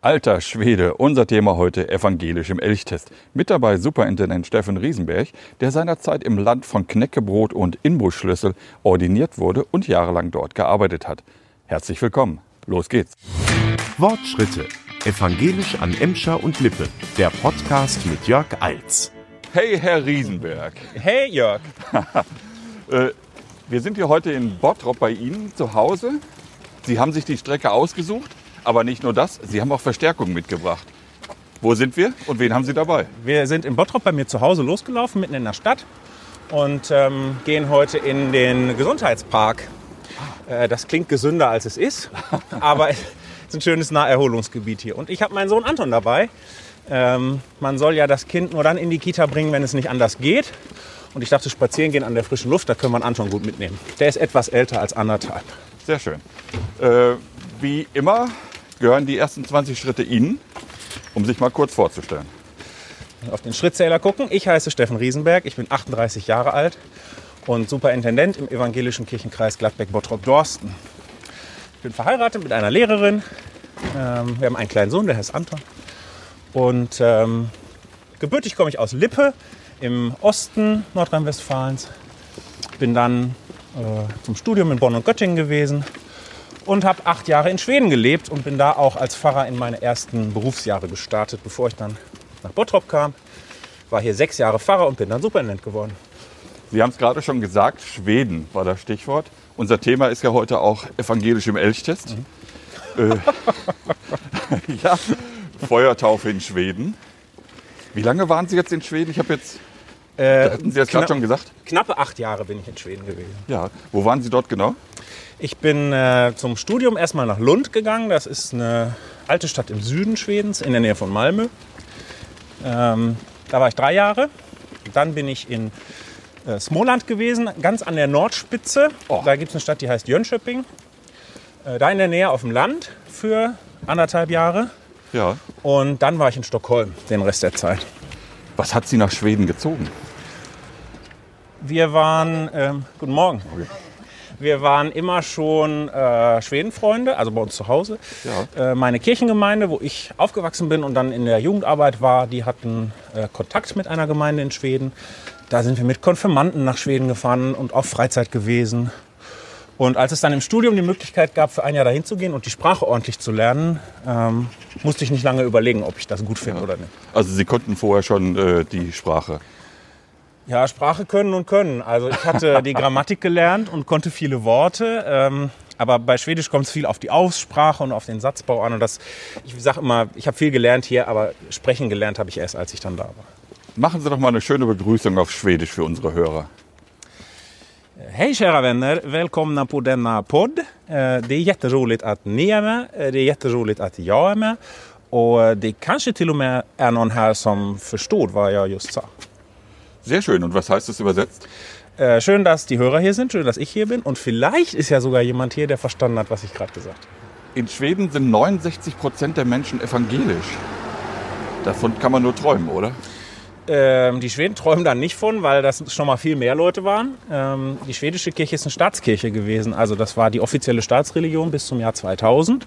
Alter Schwede, unser Thema heute evangelisch im Elchtest. Mit dabei Superintendent Steffen Riesenberg, der seinerzeit im Land von Knäckebrot und Imbusschlüssel ordiniert wurde und jahrelang dort gearbeitet hat. Herzlich willkommen. Los geht's. Wortschritte. Evangelisch an Emscher und Lippe. Der Podcast mit Jörg Eilts. Hey, Herr Riesenberg. Hey, Jörg. Wir sind hier heute in Bottrop bei Ihnen zu Hause. Sie haben sich die Strecke ausgesucht. Aber nicht nur das, Sie haben auch Verstärkung mitgebracht. Wo sind wir und wen haben Sie dabei? Wir sind in Bottrop bei mir zu Hause losgelaufen, mitten in der Stadt. Und gehen heute in den Gesundheitspark. Das klingt gesünder, als es ist. Aber es ist ein schönes Naherholungsgebiet hier. Und ich habe meinen Sohn Anton dabei. Man soll ja das Kind nur dann in die Kita bringen, wenn es nicht anders geht. Und ich dachte, spazieren gehen an der frischen Luft, da können wir Anton gut mitnehmen. Der ist etwas älter als 1,5. Sehr schön. Wie immer gehören die ersten 20 Schritte Ihnen, um sich mal kurz vorzustellen. Auf den Schrittzähler gucken. Ich heiße Steffen Riesenberg, ich bin 38 Jahre alt und Superintendent im Evangelischen Kirchenkreis Gladbeck-Bottrop-Dorsten. Ich bin verheiratet mit einer Lehrerin. Wir haben einen kleinen Sohn, der heißt Anton. Und gebürtig komme ich aus Lippe im Osten Nordrhein-Westfalens. Bin dann zum Studium in Bonn und Göttingen gewesen. Und habe 8 Jahre in Schweden gelebt und bin da auch als Pfarrer in meine ersten Berufsjahre gestartet, bevor ich dann nach Bottrop kam. War hier 6 Jahre Pfarrer und bin dann Superintendent geworden. Sie haben es gerade schon gesagt, Schweden war das Stichwort. Unser Thema ist ja heute auch evangelisch im Elchtest. Mhm. Ja, Feuertaufe in Schweden. Wie lange waren Sie jetzt in Schweden? Ich habe jetzt, hatten Sie das gerade schon gesagt? Knappe 8 Jahre bin ich in Schweden gewesen. Ja, wo waren Sie dort genau? Ich bin zum Studium erstmal nach Lund gegangen. Das ist eine alte Stadt im Süden Schwedens, in der Nähe von Malmö. Da war ich 3 Jahre. Dann bin ich in Småland gewesen, ganz an der Nordspitze. Oh. Da gibt es eine Stadt, die heißt Jönköping. Da in der Nähe auf dem Land für 1,5 Jahre. Ja. Und dann war ich in Stockholm den Rest der Zeit. Was hat Sie nach Schweden gezogen? Wir waren... guten Morgen. Okay. Wir waren immer schon Schwedenfreunde, also bei uns zu Hause. Ja. Meine Kirchengemeinde, wo ich aufgewachsen bin und dann in der Jugendarbeit war, die hatten Kontakt mit einer Gemeinde in Schweden. Da sind wir mit Konfirmanden nach Schweden gefahren und auf Freizeit gewesen. Und als es dann im Studium die Möglichkeit gab, für ein Jahr dahin zu gehen und die Sprache ordentlich zu lernen, musste ich nicht lange überlegen, ob ich das gut finde oder nicht. Also Sie konnten vorher schon die Sprache? Ja, Sprache können und können. Also ich hatte die Grammatik gelernt und konnte viele Worte. Aber bei Schwedisch kommt es viel auf die Aussprache und auf den Satzbau an. Und das, ich sage immer, ich habe viel gelernt hier, aber sprechen gelernt habe ich erst, als ich dann da war. Machen Sie doch mal eine schöne Begrüßung auf Schwedisch für unsere Hörer. Hej kära vänner, välkomna på denna podd. Det är jätteroligt att ni är med, det är jätteroligt att jag är med. Och det kanske till och med är någon här som förstod vad jag just sa. Sehr schön. Und was heißt das übersetzt? Schön, dass die Hörer hier sind, schön, dass ich hier bin. Und vielleicht ist ja sogar jemand hier, der verstanden hat, was ich gerade gesagt habe. In Schweden sind 69% der Menschen evangelisch. Davon kann man nur träumen, oder? Die Schweden träumen da nicht von, weil das schon mal viel mehr Leute waren. Die schwedische Kirche ist eine Staatskirche gewesen. Also das war die offizielle Staatsreligion bis zum Jahr 2000.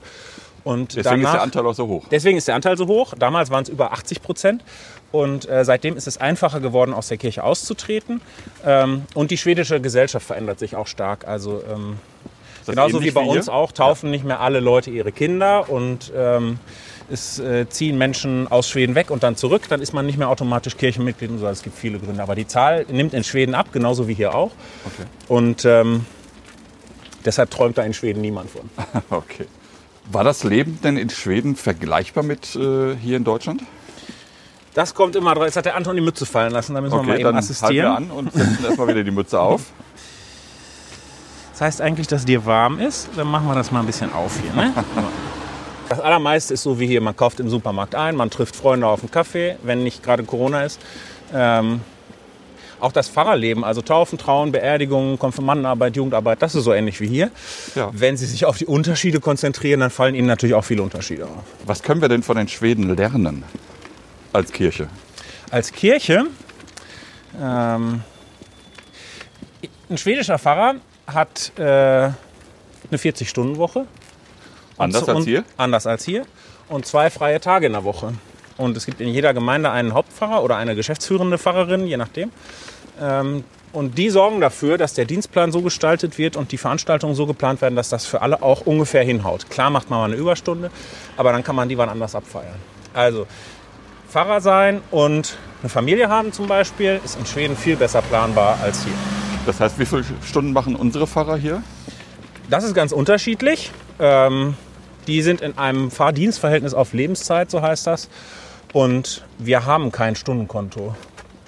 Und deswegen ist der Anteil auch so hoch. Deswegen ist der Anteil so hoch. Damals waren es über 80%. Und seitdem ist es einfacher geworden, aus der Kirche auszutreten. Und die schwedische Gesellschaft verändert sich auch stark. Also genauso wie bei uns auch, taufen nicht mehr alle Leute ihre Kinder. Und es ziehen Menschen aus Schweden weg und dann zurück. Dann ist man nicht mehr automatisch Kirchenmitglied. Und so. Es gibt viele Gründe. Aber die Zahl nimmt in Schweden ab, genauso wie hier auch. Okay. Und deshalb träumt da in Schweden niemand von. Okay. War das Leben denn in Schweden vergleichbar mit hier in Deutschland? Das kommt immer drauf. Jetzt hat der Anton die Mütze fallen lassen, da müssen wir mal eben assistieren. Halten wir an und setzen erstmal wieder die Mütze auf. Das heißt eigentlich, dass dir warm ist. Dann machen wir das mal ein bisschen auf hier. Ne? Das Allermeiste ist so wie hier, man kauft im Supermarkt ein, man trifft Freunde auf einen Kaffee, wenn nicht gerade Corona ist. Auch das Pfarrerleben, also Taufen, Trauen, Beerdigungen, Konfirmandenarbeit, Jugendarbeit, das ist so ähnlich wie hier. Ja. Wenn Sie sich auf die Unterschiede konzentrieren, dann fallen Ihnen natürlich auch viele Unterschiede auf. Was können wir denn von den Schweden lernen als Kirche? Als Kirche? Ein schwedischer Pfarrer hat eine 40-Stunden-Woche. Anders als hier? Anders als hier. und 2 freie Tage in der Woche. Und es gibt in jeder Gemeinde einen Hauptpfarrer oder eine geschäftsführende Pfarrerin, je nachdem. Und die sorgen dafür, dass der Dienstplan so gestaltet wird und die Veranstaltungen so geplant werden, dass das für alle auch ungefähr hinhaut. Klar macht man mal eine Überstunde, aber dann kann man die wann anders abfeiern. Also Pfarrer sein und eine Familie haben zum Beispiel ist in Schweden viel besser planbar als hier. Das heißt, wie viele Stunden machen unsere Pfarrer hier? Das ist ganz unterschiedlich. Die sind in einem Fahrdienstverhältnis auf Lebenszeit, so heißt das. Und wir haben kein Stundenkonto.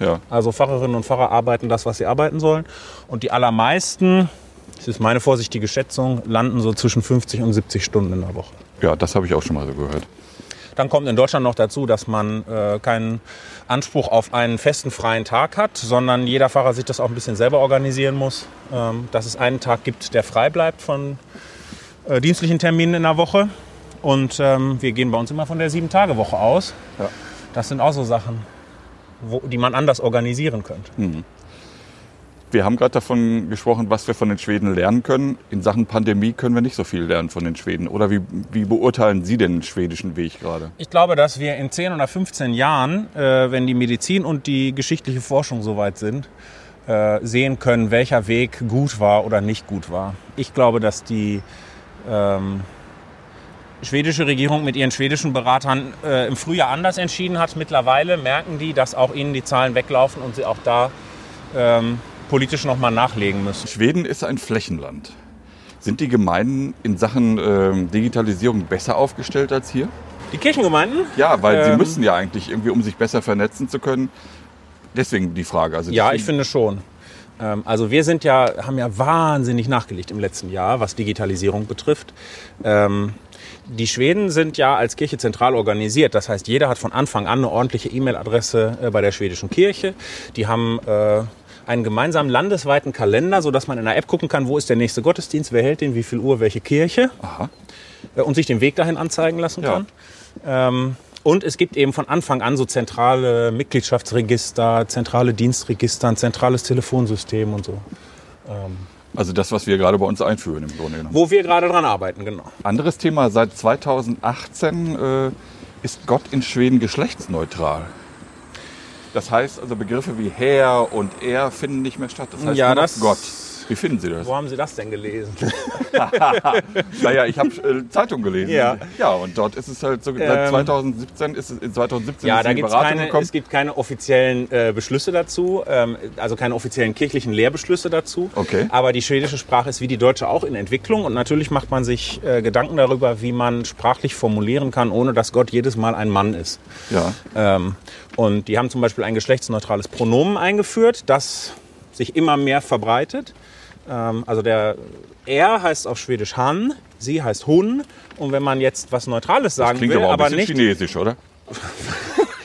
Ja. Also Pfarrerinnen und Pfarrer arbeiten das, was sie arbeiten sollen. Und die allermeisten, das ist meine vorsichtige Schätzung, landen so zwischen 50 und 70 Stunden in der Woche. Ja, das habe ich auch schon mal so gehört. Dann kommt in Deutschland noch dazu, dass man keinen Anspruch auf einen festen freien Tag hat, sondern jeder Pfarrer sich das auch ein bisschen selber organisieren muss. Dass es einen Tag gibt, der frei bleibt von dienstlichen Terminen in der Woche. Und wir gehen bei uns immer von der 7-Tage-Woche aus. Ja. Das sind auch so Sachen, die man anders organisieren könnte. Mhm. Wir haben gerade davon gesprochen, was wir von den Schweden lernen können. In Sachen Pandemie können wir nicht so viel lernen von den Schweden. Oder wie beurteilen Sie den schwedischen Weg gerade? Ich glaube, dass wir in 10 oder 15 Jahren, wenn die Medizin und die geschichtliche Forschung so weit sind, sehen können, welcher Weg gut war oder nicht gut war. Ich glaube, dass die schwedische Regierung mit ihren schwedischen Beratern im Frühjahr anders entschieden hat. Mittlerweile merken die, dass auch ihnen die Zahlen weglaufen und sie auch da politisch nochmal nachlegen müssen. Schweden ist ein Flächenland. Sind die Gemeinden in Sachen Digitalisierung besser aufgestellt als hier? Die Kirchengemeinden? Ja, weil sie müssen ja eigentlich irgendwie, um sich besser vernetzen zu können. Deswegen die Frage. Also ja, ich finde schon. Also wir haben ja wahnsinnig nachgelegt im letzten Jahr, was Digitalisierung betrifft. Die Schweden sind ja als Kirche zentral organisiert. Das heißt, jeder hat von Anfang an eine ordentliche E-Mail-Adresse bei der schwedischen Kirche. Die haben einen gemeinsamen landesweiten Kalender, sodass man in der App gucken kann, wo ist der nächste Gottesdienst, wer hält den, wie viel Uhr, welche Kirche. Aha. Und sich den Weg dahin anzeigen lassen kann. Ja. Und es gibt eben von Anfang an so zentrale Mitgliedschaftsregister, zentrale Dienstregister, ein zentrales Telefonsystem und so. Also das, was wir gerade bei uns einführen im Grunde genommen. Wo wir gerade dran arbeiten, genau. Anderes Thema, seit 2018 ist Gott in Schweden geschlechtsneutral. Das heißt also Begriffe wie Herr und Er finden nicht mehr statt. Das heißt ja, das Gott. Wie finden Sie das? Wo haben Sie das denn gelesen? Naja, ich habe Zeitung gelesen. Ja. Ja, und dort ist es halt so, seit 2017 ist es in die Beratung gekommen. Es gibt keine offiziellen Beschlüsse dazu, also keine offiziellen kirchlichen Lehrbeschlüsse dazu. Okay. Aber die schwedische Sprache ist wie die deutsche auch in Entwicklung. Und natürlich macht man sich Gedanken darüber, wie man sprachlich formulieren kann, ohne dass Gott jedes Mal ein Mann ist. Ja. Und die haben zum Beispiel ein geschlechtsneutrales Pronomen eingeführt, das sich immer mehr verbreitet. Also der Er heißt auf Schwedisch Han, sie heißt Hun. Und wenn man jetzt was Neutrales sagen will, aber nicht... Das klingt aber ein bisschen chinesisch, oder?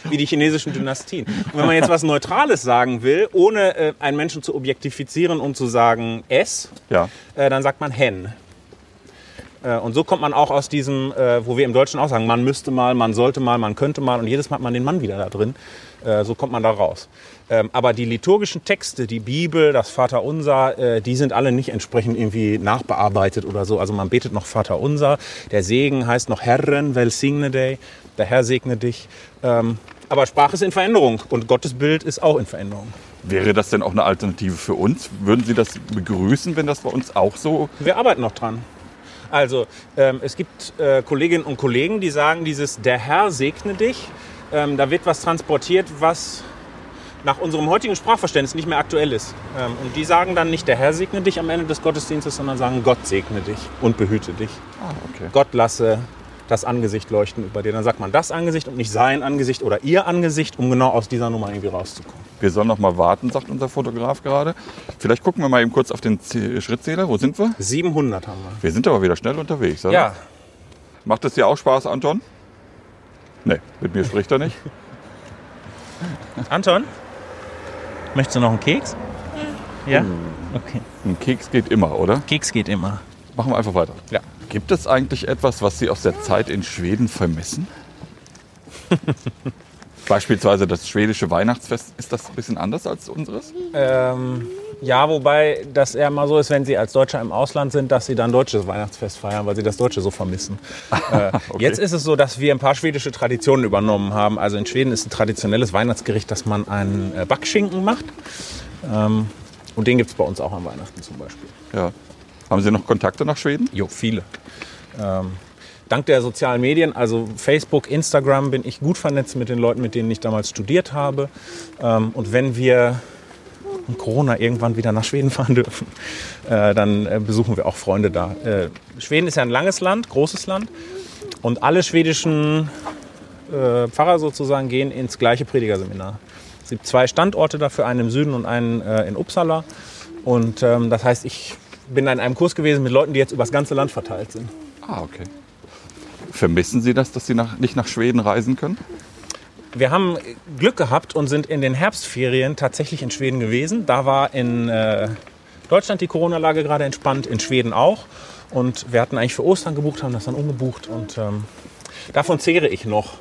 Wie die chinesischen Dynastien. Und wenn man jetzt was Neutrales sagen will, ohne einen Menschen zu objektifizieren und zu sagen es, ja, dann sagt man hen. Und so kommt man auch aus diesem, wo wir im Deutschen auch sagen, man müsste mal, man sollte mal, man könnte mal. Und jedes Mal hat man den Mann wieder da drin. So kommt man da raus. Aber die liturgischen Texte, die Bibel, das Vaterunser, die sind alle nicht entsprechend irgendwie nachbearbeitet oder so. Also man betet noch Vaterunser, der Segen heißt noch Herren, Velsigne Dei, der Herr segne dich. Aber Sprache ist in Veränderung und Gottes Bild ist auch in Veränderung. Wäre das denn auch eine Alternative für uns? Würden Sie das begrüßen, wenn das bei uns auch so... Wir arbeiten noch dran. Also es gibt Kolleginnen und Kollegen, die sagen, dieses der Herr segne dich, da wird was transportiert, was... nach unserem heutigen Sprachverständnis nicht mehr aktuell ist. Und die sagen dann nicht, der Herr segne dich am Ende des Gottesdienstes, sondern sagen, Gott segne dich und behüte dich. Ah, okay. Gott lasse das Angesicht leuchten über dir. Dann sagt man das Angesicht und nicht sein Angesicht oder ihr Angesicht, um genau aus dieser Nummer irgendwie rauszukommen. Wir sollen noch mal warten, sagt unser Fotograf gerade. Vielleicht gucken wir mal eben kurz auf den Schrittzähler. Wo sind wir? 700 haben wir. Wir sind aber wieder schnell unterwegs, oder? Ja. Macht das dir auch Spaß, Anton? Nee, mit mir spricht er nicht. Anton? Möchtest du noch einen Keks? Ja. Okay. Ein Keks geht immer, oder? Keks geht immer. Machen wir einfach weiter. Ja. Gibt es eigentlich etwas, was Sie aus der Zeit in Schweden vermissen? Beispielsweise das schwedische Weihnachtsfest. Ist das ein bisschen anders als unseres? Ja, wobei das eher mal so ist, wenn sie als Deutscher im Ausland sind, dass sie dann deutsches Weihnachtsfest feiern, weil sie das Deutsche so vermissen. Okay. Jetzt ist es so, dass wir ein paar schwedische Traditionen übernommen haben. Also in Schweden ist ein traditionelles Weihnachtsgericht, dass man einen Backschinken macht. Und den gibt es bei uns auch an Weihnachten zum Beispiel. Ja. Haben Sie noch Kontakte nach Schweden? Jo, viele. Dank der sozialen Medien, also Facebook, Instagram, bin ich gut vernetzt mit den Leuten, mit denen ich damals studiert habe. Und wenn wir in Corona irgendwann wieder nach Schweden fahren dürfen, dann besuchen wir auch Freunde da. Schweden ist ja ein langes Land, großes Land. Und alle schwedischen Pfarrer sozusagen gehen ins gleiche Predigerseminar. Es gibt 2 Standorte dafür, einen im Süden und einen in Uppsala. Und das heißt, ich bin in einem Kurs gewesen mit Leuten, die jetzt über das ganze Land verteilt sind. Ah, okay. Vermissen Sie das, dass Sie nicht nach Schweden reisen können? Wir haben Glück gehabt und sind in den Herbstferien tatsächlich in Schweden gewesen. Da war in Deutschland die Corona-Lage gerade entspannt, in Schweden auch. Und wir hatten eigentlich für Ostern gebucht, haben das dann umgebucht. Und davon zehre ich noch.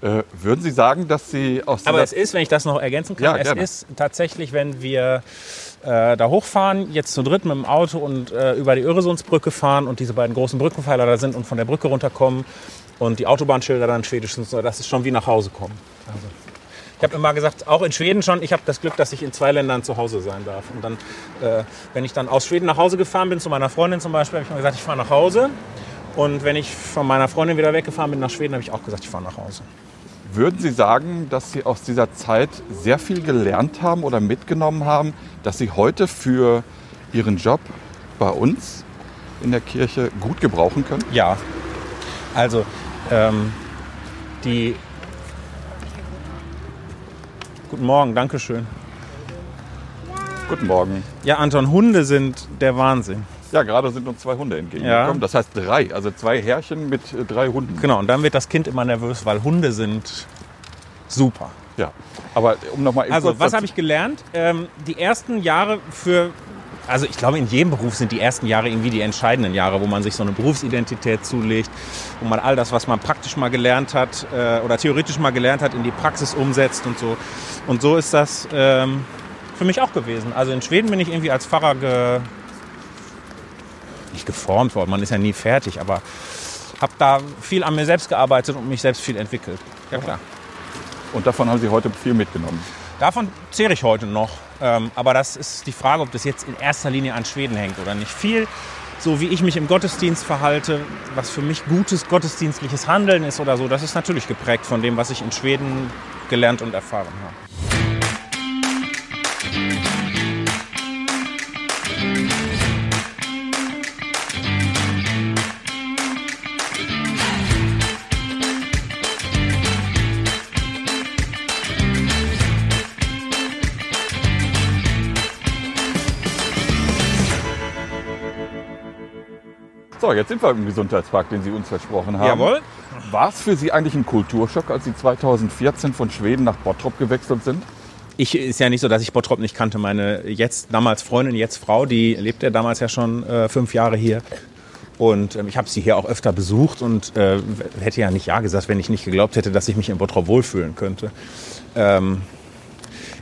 Würden Sie sagen, dass Sie aus... Aber es ist, wenn ich das noch ergänzen kann, ja, es ist tatsächlich, wenn wir da hochfahren, jetzt zu dritt mit dem Auto und über die Öresundsbrücke fahren und diese beiden großen Brückenpfeiler da sind und von der Brücke runterkommen und die Autobahnschilder dann schwedisch sind, das ist schon wie nach Hause kommen. Also, ich habe immer gesagt, auch in Schweden schon, ich habe das Glück, dass ich in 2 Ländern zu Hause sein darf. Und dann, wenn ich dann aus Schweden nach Hause gefahren bin, zu meiner Freundin zum Beispiel, habe ich mal gesagt, ich fahre nach Hause. Und wenn ich von meiner Freundin wieder weggefahren bin nach Schweden, habe ich auch gesagt, ich fahre nach Hause. Würden Sie sagen, dass Sie aus dieser Zeit sehr viel gelernt haben oder mitgenommen haben, dass Sie heute für Ihren Job bei uns in der Kirche gut gebrauchen können? Ja, also die... Guten Morgen, danke schön. Guten Morgen. Ja, Anton, Hunde sind der Wahnsinn. Ja, gerade sind uns 2 Hunde entgegengekommen. Ja. Das heißt 3, also 2 Herrchen mit 3 Hunden. Genau, und dann wird das Kind immer nervös, weil Hunde sind super. Ja, aber um nochmal eben also, kurz was habe ich gelernt? Die ersten Jahre für, also ich glaube, in jedem Beruf sind die ersten Jahre irgendwie die entscheidenden Jahre, wo man sich so eine Berufsidentität zulegt, wo man all das, was man praktisch mal gelernt hat oder theoretisch mal gelernt hat, in die Praxis umsetzt und so. Und so ist das für mich auch gewesen. Also in Schweden bin ich irgendwie als Pfarrer nicht geformt worden, man ist ja nie fertig, aber habe da viel an mir selbst gearbeitet und mich selbst viel entwickelt. Ja, klar. Und davon haben Sie heute viel mitgenommen? Davon zehre ich heute noch, aber das ist die Frage, ob das jetzt in erster Linie an Schweden hängt oder nicht. Viel, so wie ich mich im Gottesdienst verhalte, was für mich gutes gottesdienstliches Handeln ist oder so, das ist natürlich geprägt von dem, was ich in Schweden gelernt und erfahren habe. So, jetzt sind wir im Gesundheitspark, den Sie uns versprochen haben. Jawohl. War es für Sie eigentlich ein Kulturschock, als Sie 2014 von Schweden nach Bottrop gewechselt sind? Ist ja nicht so, dass ich Bottrop nicht kannte. Meine damals Freundin, jetzt Frau, die lebte ja damals ja schon 5 Jahre hier. Und ich habe sie hier auch öfter besucht und hätte ja nicht Ja gesagt, wenn ich nicht geglaubt hätte, dass ich mich in Bottrop wohlfühlen könnte.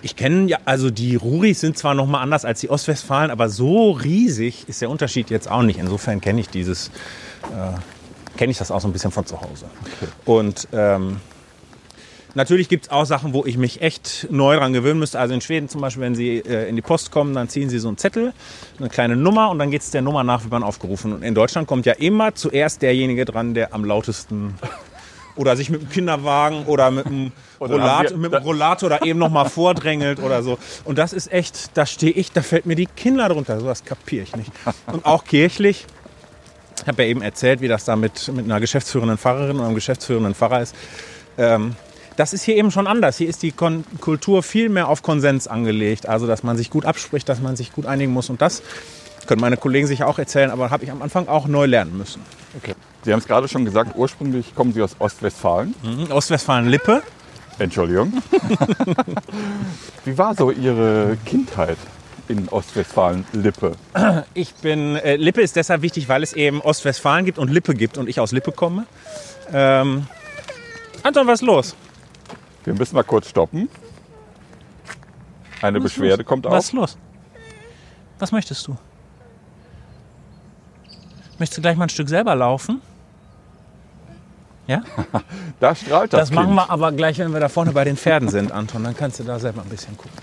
Ich kenne ja, also die Ruris sind zwar noch mal anders als die Ostwestfalen, aber so riesig ist der Unterschied jetzt auch nicht. Insofern kenne ich das auch so ein bisschen von zu Hause. Okay. Und natürlich gibt es auch Sachen, wo ich mich echt neu dran gewöhnen müsste. Also in Schweden zum Beispiel, wenn Sie in die Post kommen, dann ziehen Sie so einen Zettel, eine kleine Nummer und dann geht es der Nummer nach, wie man aufgerufen. Und in Deutschland kommt ja immer zuerst derjenige dran, der am lautesten... Oder sich mit dem Kinderwagen oder mit dem Rollator da eben nochmal vordrängelt oder so. Und das ist echt, da fällt mir die Kinder drunter. So was kapiere ich nicht. Und auch kirchlich, ich habe ja eben erzählt, wie das da mit einer geschäftsführenden Pfarrerin oder einem geschäftsführenden Pfarrer ist. Das ist hier eben schon anders. Hier ist die Kultur viel mehr auf Konsens angelegt. Also, dass man sich gut abspricht, dass man sich gut einigen muss. Und das können meine Kollegen sicher auch erzählen, aber habe ich am Anfang auch neu lernen müssen. Okay. Sie haben es gerade schon gesagt, ursprünglich kommen Sie aus Ostwestfalen. Ostwestfalen-Lippe. Entschuldigung. Wie war so Ihre Kindheit in Ostwestfalen-Lippe? Lippe ist deshalb wichtig, weil es eben Ostwestfalen gibt und Lippe gibt und ich aus Lippe komme. Anton, was ist los? Wir müssen mal kurz stoppen. Eine Beschwerde kommt auf. Was ist los? Was möchtest du? Möchtest du gleich mal ein Stück selber laufen? Ja? Da strahlt das. Das Kind. Machen wir aber gleich, wenn wir da vorne bei den Pferden sind, Anton. Dann kannst du da selber ein bisschen gucken.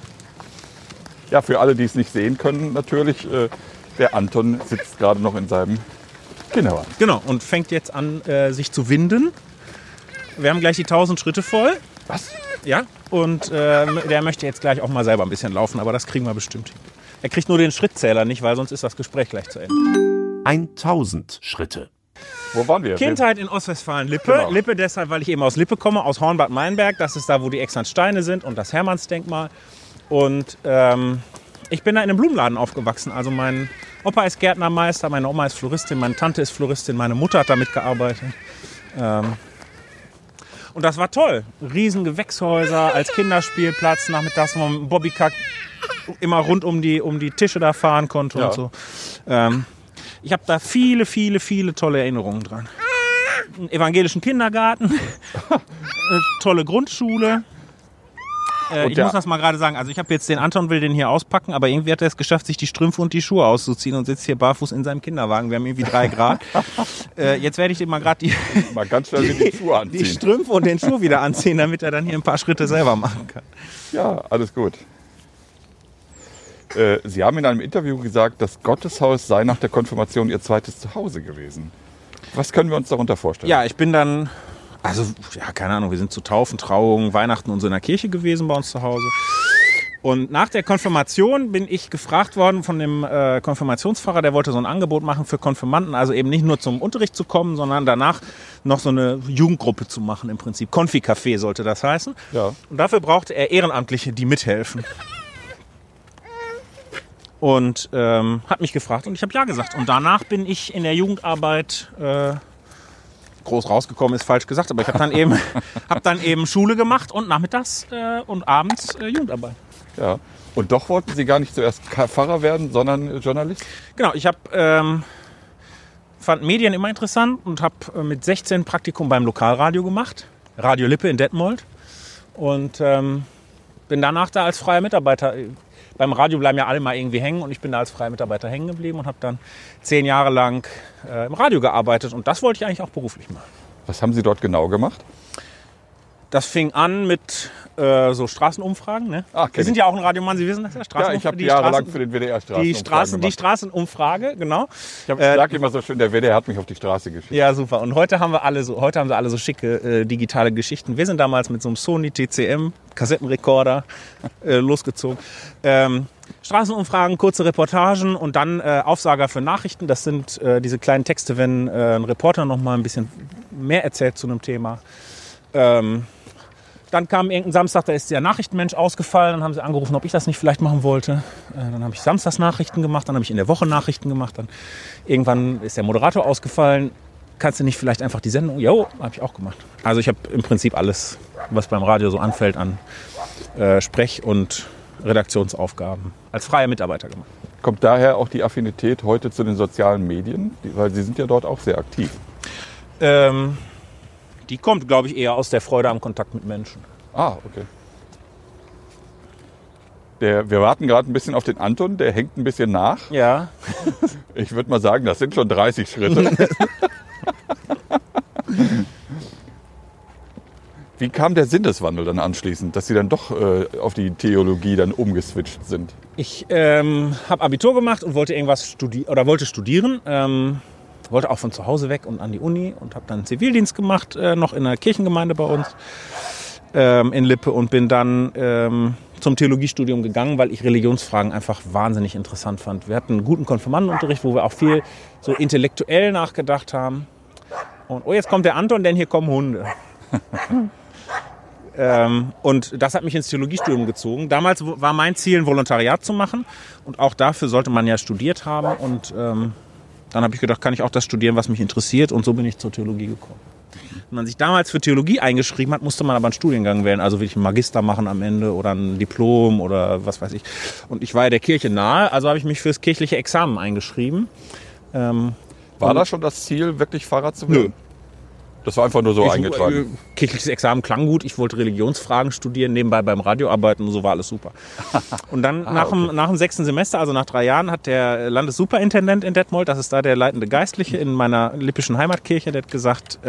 Ja, für alle, die es nicht sehen können, natürlich, der Anton sitzt gerade noch in seinem Kinderwagen. Genau, und fängt jetzt an, sich zu winden. Wir haben gleich die 1000 Schritte voll. Was? Ja, und der möchte jetzt gleich auch mal selber ein bisschen laufen, aber das kriegen wir bestimmt hin. Er kriegt nur den Schrittzähler nicht, weil sonst ist das Gespräch gleich zu Ende. 1000 Schritte. Wo waren wir? Kindheit in Ostwestfalen-Lippe. Genau. Lippe deshalb, weil ich eben aus Lippe komme, aus Hornbad Meinberg. Das ist da, wo die Exantsteine sind und das Hermannsdenkmal. Und ich bin da in einem Blumenladen aufgewachsen. Also mein Opa ist Gärtnermeister, meine Oma ist Floristin, meine Tante ist Floristin, meine Mutter hat da mitgearbeitet. Und das war toll. Riesen Gewächshäuser als Kinderspielplatz, nachmittags, wo man mit dem Bobbycar immer rund um die Tische da fahren konnte, ja. Und so. Ich habe da viele, viele, viele tolle Erinnerungen dran. Einen evangelischen Kindergarten, eine tolle Grundschule. Ich muss das mal gerade sagen, also ich habe jetzt den Anton, will den hier auspacken, aber irgendwie hat er es geschafft, sich die Strümpfe und die Schuhe auszuziehen und sitzt hier barfuß in seinem Kinderwagen. Wir haben irgendwie 3 Grad. Jetzt werde ich dem mal gerade die Strümpfe und den Schuh wieder anziehen, damit er dann hier ein paar Schritte selber machen kann. Ja, alles gut. Sie haben in einem Interview gesagt, das Gotteshaus sei nach der Konfirmation Ihr zweites Zuhause gewesen. Was können wir uns darunter vorstellen? Ja, ich bin dann, also ja, keine Ahnung, wir sind zu Taufen, Trauungen, Weihnachten und so in der Kirche gewesen bei uns zu Hause. Und nach der Konfirmation bin ich gefragt worden von dem Konfirmationspfarrer, der wollte so ein Angebot machen für Konfirmanden, also eben nicht nur zum Unterricht zu kommen, sondern danach noch so eine Jugendgruppe zu machen im Prinzip. Konfi-Café sollte das heißen. Ja. Und dafür brauchte er Ehrenamtliche, die mithelfen. Und hat mich gefragt und ich habe ja gesagt. Und danach bin ich in der Jugendarbeit groß rausgekommen, ist falsch gesagt, aber ich habe dann eben Schule gemacht und nachmittags und abends Jugendarbeit. Ja. Und doch wollten Sie gar nicht zuerst Pfarrer werden, sondern Journalist? Genau, ich habe fand Medien immer interessant und habe mit 16 Praktikum beim Lokalradio gemacht, Radio Lippe in Detmold, und bin danach da als freier Mitarbeiter. Beim Radio bleiben ja alle mal irgendwie hängen und ich bin da als freier Mitarbeiter hängen geblieben und habe dann 10 Jahre lang im Radio gearbeitet und das wollte ich eigentlich auch beruflich machen. Was haben Sie dort genau gemacht? Das fing an mit so Straßenumfragen. Ne? Ach, Sie sind ja auch ein Radiomann, Sie wissen das ja. Ja, ich habe jahrelang für den WDR die Straßenumfrage, genau. Ich sage immer so schön, der WDR hat mich auf die Straße geschickt. Ja, super. Und heute haben sie alle so schicke digitale Geschichten. Wir sind damals mit so einem Sony TCM, Kassettenrekorder, losgezogen. Straßenumfragen, kurze Reportagen und dann Aufsager für Nachrichten. Das sind diese kleinen Texte, wenn ein Reporter noch mal ein bisschen mehr erzählt zu einem Thema. Dann kam irgendein Samstag, da ist der Nachrichtenmensch ausgefallen. Dann haben sie angerufen, ob ich das nicht vielleicht machen wollte. Dann habe ich samstags Nachrichten gemacht, dann habe ich in der Woche Nachrichten gemacht. Dann irgendwann ist der Moderator ausgefallen. Kannst du nicht vielleicht einfach die Sendung? Jo, habe ich auch gemacht. Also ich habe im Prinzip alles, was beim Radio so anfällt an Sprech- und Redaktionsaufgaben als freier Mitarbeiter gemacht. Kommt daher auch die Affinität heute zu den sozialen Medien? Weil Sie sind ja dort auch sehr aktiv. Die kommt, glaube ich, eher aus der Freude am Kontakt mit Menschen. Ah, okay. Wir warten gerade ein bisschen auf den Anton, der hängt ein bisschen nach. Ja. Ich würde mal sagen, das sind schon 30 Schritte. Wie kam der Sinneswandel dann anschließend, dass Sie dann doch auf die Theologie dann umgeswitcht sind? Ich habe Abitur gemacht und wollte irgendwas studieren. Wollte auch von zu Hause weg und an die Uni und habe dann Zivildienst gemacht, noch in einer Kirchengemeinde bei uns in Lippe und bin dann zum Theologiestudium gegangen, weil ich Religionsfragen einfach wahnsinnig interessant fand. Wir hatten einen guten Konfirmandenunterricht, wo wir auch viel so intellektuell nachgedacht haben. Und oh, jetzt kommt der Anton, denn hier kommen Hunde. Und das hat mich ins Theologiestudium gezogen. Damals war mein Ziel, ein Volontariat zu machen und auch dafür sollte man ja studiert haben und dann habe ich gedacht, kann ich auch das studieren, was mich interessiert. Und so bin ich zur Theologie gekommen. Wenn man sich damals für Theologie eingeschrieben hat, musste man aber einen Studiengang wählen. Also will ich einen Magister machen am Ende oder ein Diplom oder was weiß ich. Und ich war ja der Kirche nahe, also habe ich mich fürs kirchliche Examen eingeschrieben. War das schon das Ziel, wirklich Pfarrer zu werden? Nö. Das war einfach nur so eingetragen. Kirchliches Examen klang gut. Ich wollte Religionsfragen studieren, nebenbei beim Radio arbeiten und so war alles super. Und dann nach dem 6. Semester, also nach 3 Jahren, hat der Landessuperintendent in Detmold, das ist da der leitende Geistliche in meiner lippischen Heimatkirche, der hat gesagt,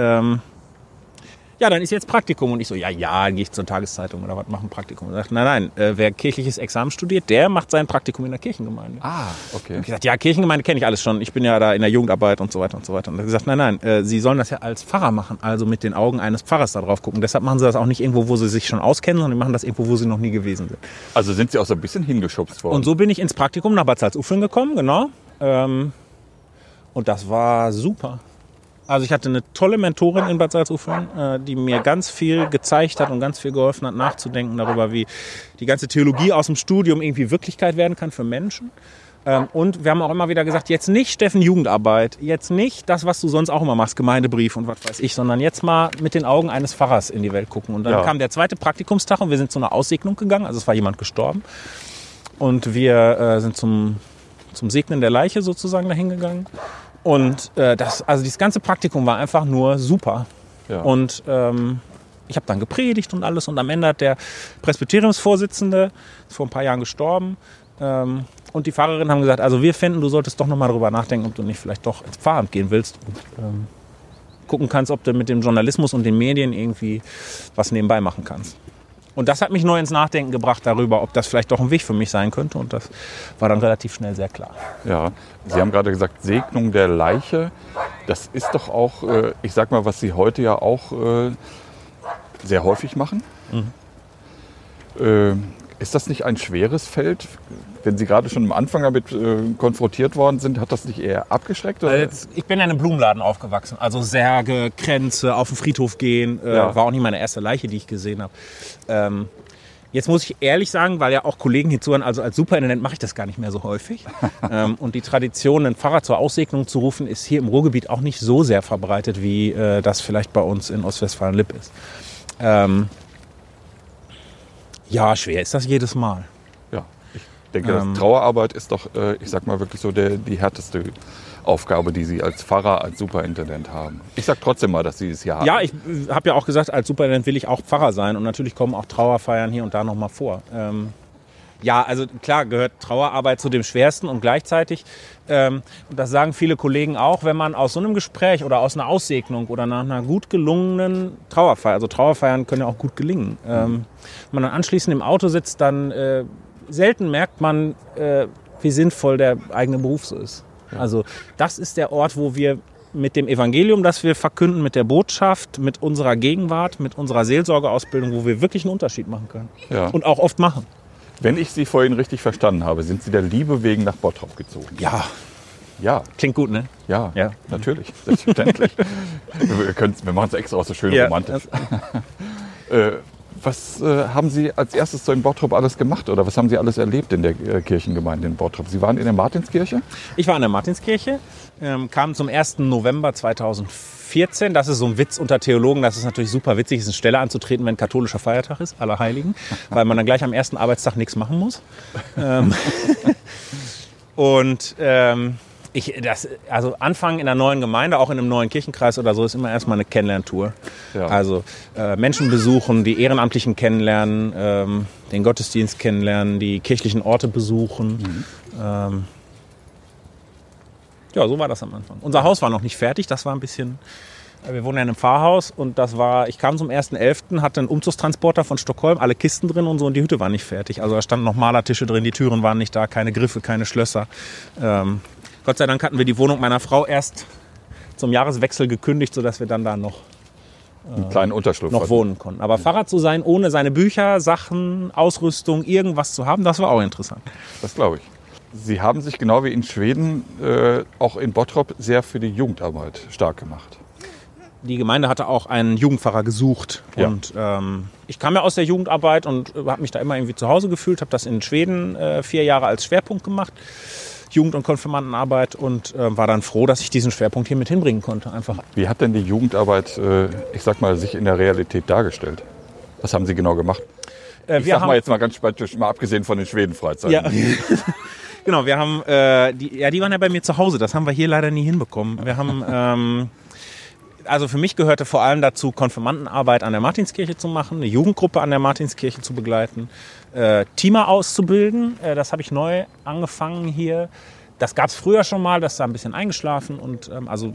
ja, dann ist jetzt Praktikum. Und ich so, ja, dann gehe ich zur Tageszeitung oder was, mache ein Praktikum. Und er sagt, nein, wer kirchliches Examen studiert, der macht sein Praktikum in der Kirchengemeinde. Ah, okay. Und ich gesagt, ja, Kirchengemeinde kenne ich alles schon. Ich bin ja da in der Jugendarbeit und so weiter und so weiter. Und er hat gesagt, nein, Sie sollen das ja als Pfarrer machen, also mit den Augen eines Pfarrers da drauf gucken. Deshalb machen Sie das auch nicht irgendwo, wo Sie sich schon auskennen, sondern machen das irgendwo, wo Sie noch nie gewesen sind. Also sind Sie auch so ein bisschen hingeschubst worden. Und so bin ich ins Praktikum nach Bad Salzuflen gekommen, genau. Und das war super. Also ich hatte eine tolle Mentorin in Bad Salzuflen, die mir ganz viel gezeigt hat und ganz viel geholfen hat, nachzudenken darüber, wie die ganze Theologie aus dem Studium irgendwie Wirklichkeit werden kann für Menschen. Und wir haben auch immer wieder gesagt, jetzt nicht, Steffen, Jugendarbeit, jetzt nicht das, was du sonst auch immer machst, Gemeindebrief und was weiß ich, sondern jetzt mal mit den Augen eines Pfarrers in die Welt gucken. Und dann kam der zweite Praktikumstag und wir sind zu einer Aussegnung gegangen, also es war jemand gestorben. Und wir sind zum Segnen der Leiche sozusagen dahin gegangen. Und dieses ganze Praktikum war einfach nur super. Ja. Und ich habe dann gepredigt und alles. Und am Ende hat der Presbyteriumsvorsitzende, ist vor ein paar Jahren gestorben, und die Pfarrerin haben gesagt, also wir finden, du solltest doch nochmal darüber nachdenken, ob du nicht vielleicht doch ins Pfarramt gehen willst und gucken kannst, ob du mit dem Journalismus und den Medien irgendwie was nebenbei machen kannst. Und das hat mich neu ins Nachdenken gebracht darüber, ob das vielleicht doch ein Weg für mich sein könnte. Und das war dann relativ schnell sehr klar. Ja, Sie haben gerade gesagt, Segnung der Leiche. Das ist doch auch, ich sag mal, was Sie heute ja auch sehr häufig machen. Mhm. Ist das nicht ein schweres Feld? Wenn Sie gerade schon am Anfang damit konfrontiert worden sind, hat das nicht eher abgeschreckt? Oder? Also ich bin ja in einem Blumenladen aufgewachsen. Also Särge, Kränze, auf den Friedhof gehen. War auch nicht meine erste Leiche, die ich gesehen habe. Jetzt muss ich ehrlich sagen, weil ja auch Kollegen hier zuhören, also als Superintendent mache ich das gar nicht mehr so häufig. Und die Tradition, einen Pfarrer zur Aussegnung zu rufen, ist hier im Ruhrgebiet auch nicht so sehr verbreitet, wie das vielleicht bei uns in Ostwestfalen-Lippe ist. Ja, schwer ist das jedes Mal. Ja, ich denke, Trauerarbeit ist doch, ich sag mal, wirklich so die härteste Aufgabe, die Sie als Pfarrer, als Superintendent haben. Ich sag trotzdem mal, dass Sie es hier haben. Ja, ich habe ja auch gesagt, als Superintendent will ich auch Pfarrer sein. Und natürlich kommen auch Trauerfeiern hier und da nochmal vor. Ja, also klar gehört Trauerarbeit zu dem Schwersten und gleichzeitig, und das sagen viele Kollegen auch, wenn man aus so einem Gespräch oder aus einer Aussegnung oder nach einer gut gelungenen Trauerfeier, also Trauerfeiern können ja auch gut gelingen, wenn man dann anschließend im Auto sitzt, dann selten merkt man, wie sinnvoll der eigene Beruf so ist. Ja. Also das ist der Ort, wo wir mit dem Evangelium, das wir verkünden, mit der Botschaft, mit unserer Gegenwart, mit unserer Seelsorgeausbildung, wo wir wirklich einen Unterschied machen können und auch oft machen. Wenn ich Sie vorhin richtig verstanden habe, sind Sie der Liebe wegen nach Bottrop gezogen? Ja. Ja. Klingt gut, ne? Ja. Natürlich, selbstverständlich. Wir machen es extra auch so schön romantisch. Was haben Sie als erstes so in Bottrop alles gemacht oder was haben Sie alles erlebt in der Kirchengemeinde in Bottrop? Sie waren in der Martinskirche? Ich war in der Martinskirche, kam zum 1. November 2014. Das ist so ein Witz unter Theologen, das ist natürlich super witzig, ist eine Stelle anzutreten, wenn katholischer Feiertag ist, Allerheiligen, weil man dann gleich am ersten Arbeitstag nichts machen muss. Und also anfangen in einer neuen Gemeinde, auch in einem neuen Kirchenkreis oder so, ist immer erstmal eine Kennenlerntour. Ja. Also Menschen besuchen, die Ehrenamtlichen kennenlernen, den Gottesdienst kennenlernen, die kirchlichen Orte besuchen. Mhm. Ja, so war das am Anfang. Unser Haus war noch nicht fertig, das war ein bisschen... Wir wohnen ja in einem Pfarrhaus und das war, ich kam zum 1.11., hatte einen Umzugstransporter von Stockholm, alle Kisten drin und so und die Hütte war nicht fertig. Also da standen noch Malertische drin, die Türen waren nicht da, keine Griffe, keine Schlösser. Gott sei Dank hatten wir die Wohnung meiner Frau erst zum Jahreswechsel gekündigt, sodass wir dann da noch, einen kleinen Unterschlupf noch wohnen konnten. Aber Pfarrer zu sein, ohne seine Bücher, Sachen, Ausrüstung, irgendwas zu haben, das war auch interessant. Das glaube ich. Sie haben sich genau wie in Schweden auch in Bottrop sehr für die Jugendarbeit stark gemacht. Die Gemeinde hatte auch einen Jugendpfarrer gesucht und ich kam ja aus der Jugendarbeit und habe mich da immer irgendwie zu Hause gefühlt, habe das in Schweden 4 Jahre als Schwerpunkt gemacht, Jugend- und Konfirmandenarbeit und war dann froh, dass ich diesen Schwerpunkt hier mit hinbringen konnte. Einfach. Wie hat denn die Jugendarbeit, ich sag mal, sich in der Realität dargestellt? Was haben Sie genau gemacht? Ich sag mal jetzt mal ganz spät, mal abgesehen von den Schwedenfreizeiten. Ja. Genau, wir haben, die waren ja bei mir zu Hause, das haben wir hier leider nie hinbekommen. Wir haben... also für mich gehörte vor allem dazu, Konfirmandenarbeit an der Martinskirche zu machen, eine Jugendgruppe an der Martinskirche zu begleiten, Teamer auszubilden. Das habe ich neu angefangen hier. Das gab es früher schon mal, das ist da ein bisschen eingeschlafen. Und also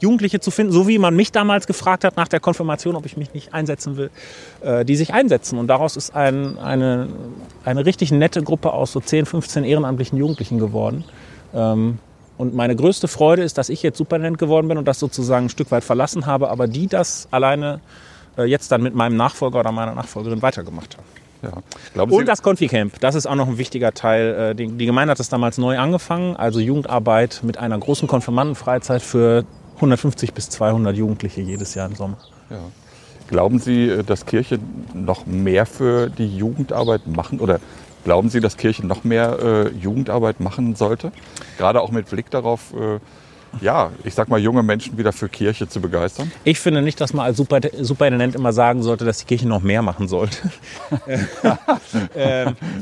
Jugendliche zu finden, so wie man mich damals gefragt hat nach der Konfirmation, ob ich mich nicht einsetzen will, die sich einsetzen. Und daraus ist eine richtig nette Gruppe aus so 10, 15 ehrenamtlichen Jugendlichen geworden. Und meine größte Freude ist, dass ich jetzt Superintendent geworden bin und das sozusagen ein Stück weit verlassen habe, aber die das alleine jetzt dann mit meinem Nachfolger oder meiner Nachfolgerin weitergemacht haben. Ja. Und das Konfi-Camp, das ist auch noch ein wichtiger Teil. Die Gemeinde hat das damals neu angefangen, also Jugendarbeit mit einer großen Konfirmandenfreizeit für 150 bis 200 Jugendliche jedes Jahr im Sommer. Ja. Glauben Sie, dass Kirche noch mehr für die Jugendarbeit machen oder glauben Sie, dass Kirche noch mehr Jugendarbeit machen sollte? Gerade auch mit Blick darauf, ja, ich sag mal, junge Menschen wieder für Kirche zu begeistern? Ich finde nicht, dass man als Superintendent immer sagen sollte, dass die Kirche noch mehr machen sollte.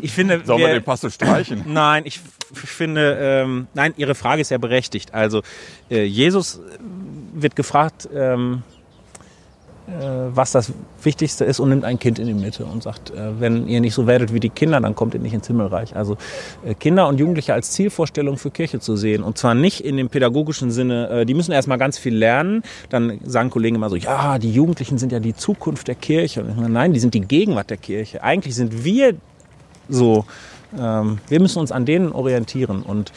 Ich finde, sollen wir den Passus streichen? Nein, ich finde, nein, Ihre Frage ist ja berechtigt. Also Jesus wird gefragt, was das Wichtigste ist und nimmt ein Kind in die Mitte und sagt, wenn ihr nicht so werdet wie die Kinder, dann kommt ihr nicht ins Himmelreich. Also Kinder und Jugendliche als Zielvorstellung für Kirche zu sehen und zwar nicht in dem pädagogischen Sinne, die müssen erstmal ganz viel lernen, dann sagen Kollegen immer so, ja, die Jugendlichen sind ja die Zukunft der Kirche. Und ich meine, nein, die sind die Gegenwart der Kirche. Eigentlich sind wir so, wir müssen uns an denen orientieren und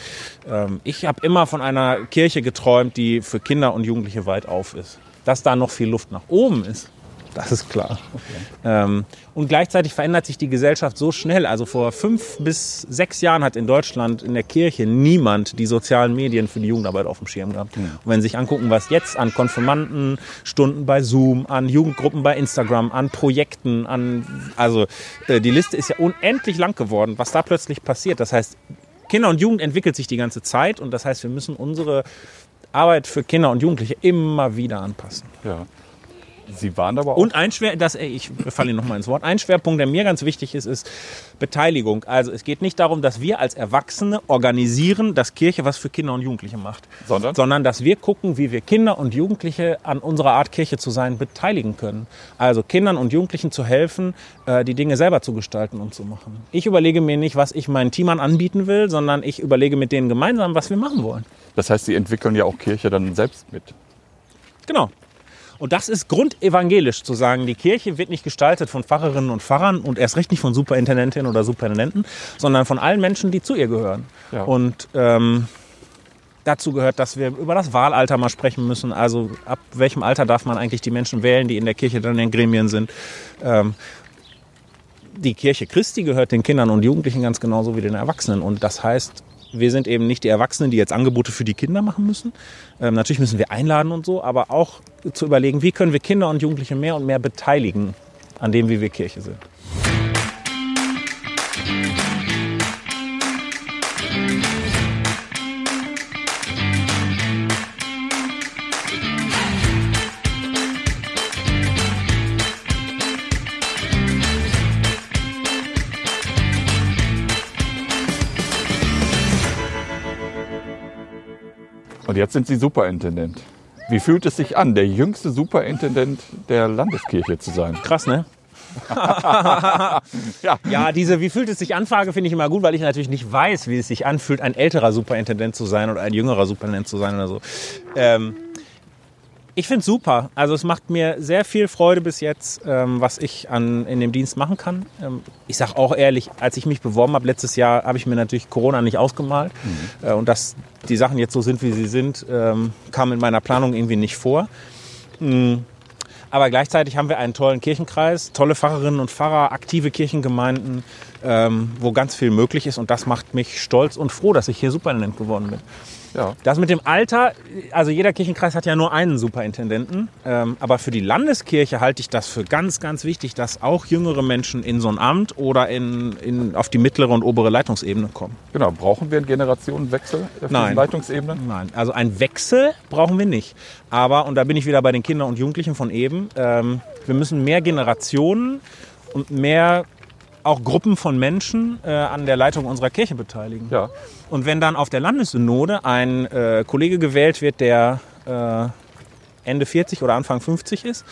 ich habe immer von einer Kirche geträumt, die für Kinder und Jugendliche weit auf ist. Dass da noch viel Luft nach oben ist, das ist klar. Okay. Und gleichzeitig verändert sich die Gesellschaft so schnell. Also vor 5 bis 6 Jahren hat in Deutschland in der Kirche niemand die sozialen Medien für die Jugendarbeit auf dem Schirm gehabt. Ja. Und wenn Sie sich angucken, was jetzt an Konfirmandenstunden bei Zoom, an Jugendgruppen bei Instagram, an Projekten, also die Liste ist ja unendlich lang geworden, was da plötzlich passiert. Das heißt, Kinder und Jugend entwickelt sich die ganze Zeit und das heißt, wir müssen unsere Arbeit für Kinder und Jugendliche immer wieder anpassen. Ja. Sie waren aber auch. Und ich falle Ihnen nochmal ins Wort. Ein Schwerpunkt, der mir ganz wichtig ist, ist Beteiligung. Also es geht nicht darum, dass wir als Erwachsene organisieren, dass Kirche was für Kinder und Jugendliche macht. Sondern dass wir gucken, wie wir Kinder und Jugendliche an unserer Art, Kirche zu sein, beteiligen können. Also Kindern und Jugendlichen zu helfen, die Dinge selber zu gestalten und zu machen. Ich überlege mir nicht, was ich meinen Teamern anbieten will, sondern ich überlege mit denen gemeinsam, was wir machen wollen. Das heißt, sie entwickeln ja auch Kirche dann selbst mit. Genau. Und das ist grundevangelisch zu sagen, die Kirche wird nicht gestaltet von Pfarrerinnen und Pfarrern und erst recht nicht von Superintendentinnen oder Superintendenten, sondern von allen Menschen, die zu ihr gehören. Ja. Und dazu gehört, dass wir über das Wahlalter mal sprechen müssen. Also ab welchem Alter darf man eigentlich die Menschen wählen, die in der Kirche dann in den Gremien sind. Die Kirche Christi gehört den Kindern und Jugendlichen ganz genauso wie den Erwachsenen. Und das heißt, wir sind eben nicht die Erwachsenen, die jetzt Angebote für die Kinder machen müssen. Natürlich müssen wir einladen und so, aber auch zu überlegen, wie können wir Kinder und Jugendliche mehr und mehr beteiligen an dem, wie wir Kirche sind. Und jetzt sind Sie Superintendent. Wie fühlt es sich an, der jüngste Superintendent der Landeskirche zu sein? Krass, ne? Ja, diese "Wie fühlt es sich an?" Frage finde ich immer gut, weil ich natürlich nicht weiß, wie es sich anfühlt, ein älterer Superintendent zu sein oder ein jüngerer Superintendent zu sein oder so. Ich finde es super. Also es macht mir sehr viel Freude bis jetzt, was ich in dem Dienst machen kann. Ich sage auch ehrlich, als ich mich beworben habe letztes Jahr, habe ich mir natürlich Corona nicht ausgemalt. Mhm. Und dass die Sachen jetzt so sind, wie sie sind, kam in meiner Planung irgendwie nicht vor. Mhm. Aber gleichzeitig haben wir einen tollen Kirchenkreis, tolle Pfarrerinnen und Pfarrer, aktive Kirchengemeinden, wo ganz viel möglich ist. Und das macht mich stolz und froh, dass ich hier Superintendent geworden bin. Ja. Das mit dem Alter, also jeder Kirchenkreis hat ja nur einen Superintendenten, aber für die Landeskirche halte ich das für ganz, ganz wichtig, dass auch jüngere Menschen in so ein Amt oder auf die mittlere und obere Leitungsebene kommen. Genau, brauchen wir einen Generationenwechsel auf den Leitungsebenen? Nein, also einen Wechsel brauchen wir nicht. Aber, und da bin ich wieder bei den Kindern und Jugendlichen von eben, wir müssen mehr Generationen und mehr auch Gruppen von Menschen an der Leitung unserer Kirche beteiligen. Ja. Und wenn dann auf der Landessynode ein Kollege gewählt wird, der Ende 40 oder Anfang 50 ist.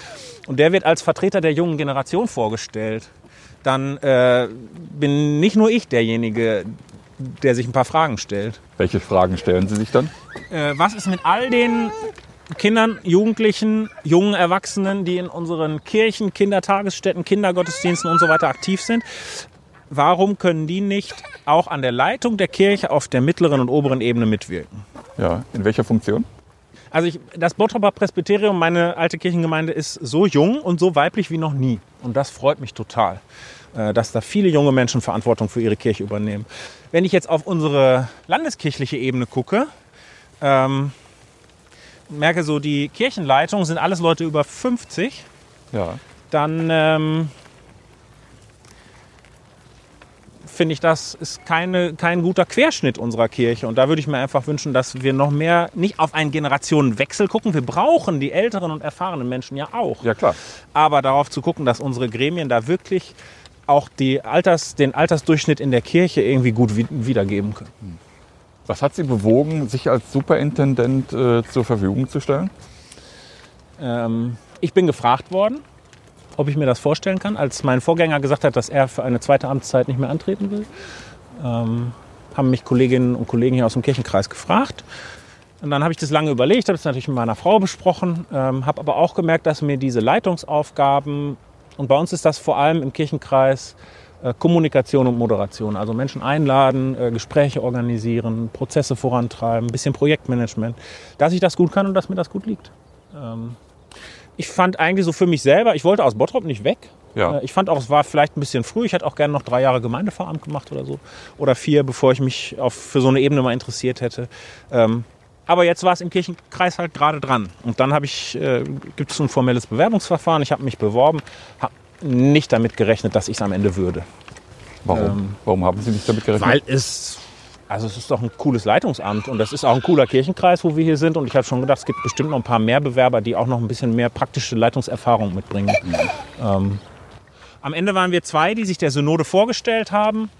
Und der wird als Vertreter der jungen Generation vorgestellt. Dann bin nicht nur ich derjenige, der sich ein paar Fragen stellt. Welche Fragen stellen Sie sich dann? Was ist mit all den Kindern, Jugendlichen, jungen Erwachsenen, die in unseren Kirchen, Kindertagesstätten, Kindergottesdiensten und so weiter aktiv sind? Warum können die nicht auch an der Leitung der Kirche auf der mittleren und oberen Ebene mitwirken? Ja, in welcher Funktion? Also das Bottroper Presbyterium, meine alte Kirchengemeinde, ist so jung und so weiblich wie noch nie. Und das freut mich total, dass da viele junge Menschen Verantwortung für ihre Kirche übernehmen. Wenn ich jetzt auf unsere landeskirchliche Ebene gucke, merke so, die Kirchenleitung sind alles Leute über 50. Ja. Dann finde ich, das ist kein guter Querschnitt unserer Kirche. Und da würde ich mir einfach wünschen, dass wir noch mehr nicht auf einen Generationenwechsel gucken. Wir brauchen die älteren und erfahrenen Menschen ja auch. Ja, klar. Aber darauf zu gucken, dass unsere Gremien da wirklich auch den Altersdurchschnitt in der Kirche irgendwie gut wiedergeben können. Was hat Sie bewogen, sich als Superintendent zur Verfügung zu stellen? Ich bin gefragt worden, ob ich mir das vorstellen kann. Als mein Vorgänger gesagt hat, dass er für eine zweite Amtszeit nicht mehr antreten will, haben mich Kolleginnen und Kollegen hier aus dem Kirchenkreis gefragt. Und dann habe ich das lange überlegt, habe es natürlich mit meiner Frau besprochen, habe aber auch gemerkt, dass mir diese Leitungsaufgaben, und bei uns ist das vor allem im Kirchenkreis Kommunikation und Moderation, also Menschen einladen, Gespräche organisieren, Prozesse vorantreiben, ein bisschen Projektmanagement, dass ich das gut kann und dass mir das gut liegt. Ich fand eigentlich so für mich selber, ich wollte aus Bottrop nicht weg. Ja. Ich fand auch, es war vielleicht ein bisschen früh. Ich hätte auch gerne noch 3 Jahre Gemeindefahramt gemacht oder so. Oder 4, bevor ich mich für so eine Ebene mal interessiert hätte. Aber jetzt war es im Kirchenkreis halt gerade dran. Und dann gibt es ein formelles Bewerbungsverfahren. Ich habe mich beworben, habe nicht damit gerechnet, dass ich es am Ende würde. Warum? Warum haben Sie nicht damit gerechnet? Weil es ist doch ein cooles Leitungsamt und das ist auch ein cooler Kirchenkreis, wo wir hier sind. Und ich habe schon gedacht, es gibt bestimmt noch ein paar mehr Bewerber, die auch noch ein bisschen mehr praktische Leitungserfahrung mitbringen. Mhm. Am Ende waren wir 2, die sich der Synode vorgestellt haben.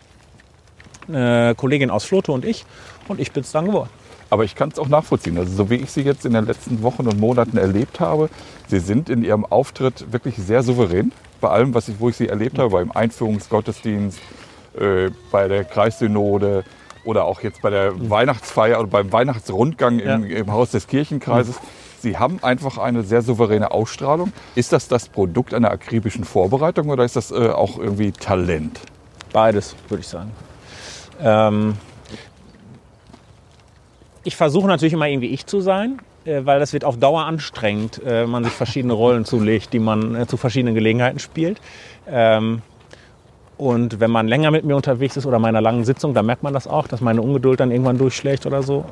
Eine Kollegin aus Flotho und ich. Und ich bin es dann geworden. Aber ich kann es auch nachvollziehen. Also so wie ich Sie jetzt in den letzten Wochen und Monaten erlebt habe, Sie sind in Ihrem Auftritt wirklich sehr souverän. Bei allem, wo ich Sie erlebt habe, beim Einführungsgottesdienst, bei der Kreissynode, oder auch jetzt bei der Weihnachtsfeier oder beim Weihnachtsrundgang im Haus des Kirchenkreises. Sie haben einfach eine sehr souveräne Ausstrahlung. Ist das Produkt einer akribischen Vorbereitung oder ist das auch irgendwie Talent? Beides, würde ich sagen. Ich versuche natürlich immer irgendwie ich zu sein, weil das wird auf Dauer anstrengend, wenn man sich verschiedene Rollen zulegt, die man zu verschiedenen Gelegenheiten spielt. Und wenn man länger mit mir unterwegs ist oder meiner langen Sitzung, dann merkt man das auch, dass meine Ungeduld dann irgendwann durchschlägt oder so.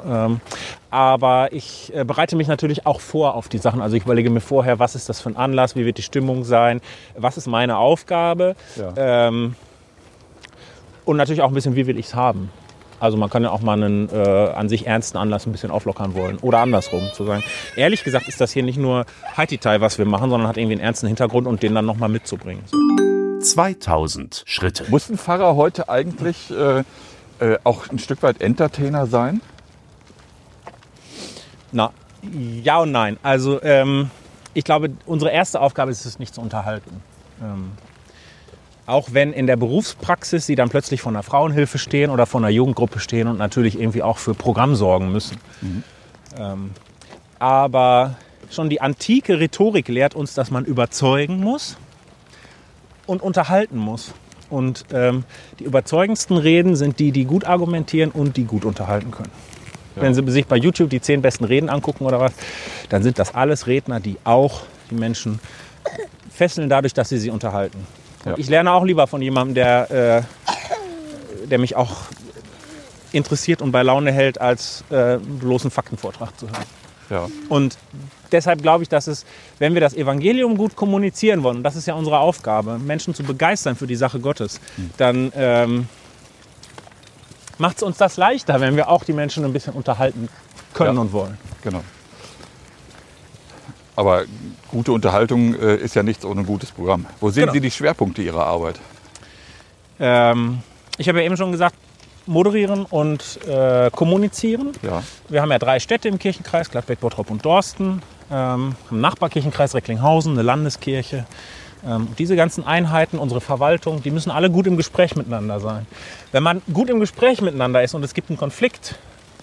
Aber ich bereite mich natürlich auch vor auf die Sachen. Also ich überlege mir vorher, was ist das für ein Anlass, wie wird die Stimmung sein, was ist meine Aufgabe. Ja. Und natürlich auch ein bisschen, wie will ich es haben. Also man kann ja auch mal einen an sich ernsten Anlass ein bisschen auflockern wollen. Oder andersrum zu sagen. Ehrlich gesagt ist das hier nicht nur High-Detail, was wir machen, sondern hat irgendwie einen ernsten Hintergrund und den dann nochmal mitzubringen. So. 2000 Schritte. Muss ein Pfarrer heute eigentlich auch ein Stück weit Entertainer sein? Na, ja und nein. Also ich glaube, unsere erste Aufgabe ist es, nicht zu unterhalten. Auch wenn in der Berufspraxis Sie dann plötzlich von der Frauenhilfe stehen oder von der Jugendgruppe stehen und natürlich irgendwie auch für Programm sorgen müssen. Mhm. Aber schon die antike Rhetorik lehrt uns, dass man überzeugen muss. Und unterhalten muss. Und die überzeugendsten Reden sind die gut argumentieren und die gut unterhalten können. Ja. Wenn Sie sich bei YouTube die 10 besten Reden angucken oder was, dann sind das alles Redner, die auch die Menschen fesseln dadurch, dass sie unterhalten. Ja. Und ich lerne auch lieber von jemandem, der mich auch interessiert und bei Laune hält, als bloßen Faktenvortrag zu hören. Ja. Und deshalb glaube ich, dass es, wenn wir das Evangelium gut kommunizieren wollen, und das ist ja unsere Aufgabe, Menschen zu begeistern für die Sache Gottes, dann macht es uns das leichter, wenn wir auch die Menschen ein bisschen unterhalten können und wollen. Genau. Aber gute Unterhaltung ist ja nichts ohne ein gutes Programm. Wo sehen Sie die Schwerpunkte Ihrer Arbeit? Ich habe ja eben schon gesagt, moderieren und kommunizieren. Ja. Wir haben ja 3 Städte im Kirchenkreis, Gladbeck, Bottrop und Dorsten. im Nachbarkirchenkreis Recklinghausen, eine Landeskirche. Diese ganzen Einheiten, unsere Verwaltung, die müssen alle gut im Gespräch miteinander sein. Wenn man gut im Gespräch miteinander ist und es gibt einen Konflikt,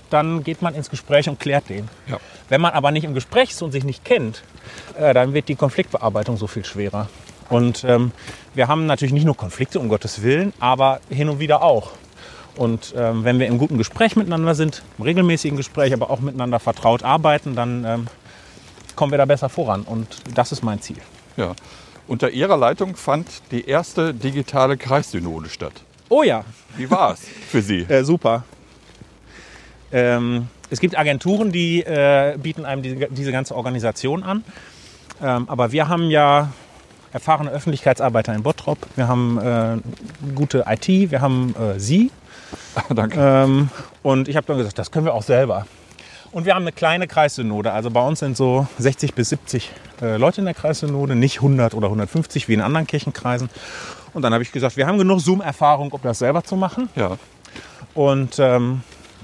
dann geht man ins Gespräch und klärt den. Ja. Wenn man aber nicht im Gespräch ist und sich nicht kennt, dann wird die Konfliktbearbeitung so viel schwerer. Und wir haben natürlich nicht nur Konflikte, um Gottes Willen, aber hin und wieder auch. Und wenn wir im guten Gespräch miteinander sind, im regelmäßigen Gespräch, aber auch miteinander vertraut arbeiten, dann kommen wir da besser voran. Und das ist mein Ziel. Ja. Unter Ihrer Leitung fand die erste digitale Kreissynode statt. Oh ja. Wie war es für Sie? Super. Es gibt Agenturen, die bieten einem diese ganze Organisation an. Aber wir haben ja erfahrene Öffentlichkeitsarbeiter in Bottrop. Wir haben gute IT, wir haben Sie. Danke. Und ich habe dann gesagt, das können wir auch selber. Und wir haben eine kleine Kreissynode. Also bei uns sind so 60 bis 70 Leute in der Kreissynode, nicht 100 oder 150 wie in anderen Kirchenkreisen. Und dann habe ich gesagt, wir haben genug Zoom-Erfahrung, um das selber zu machen. Ja. Und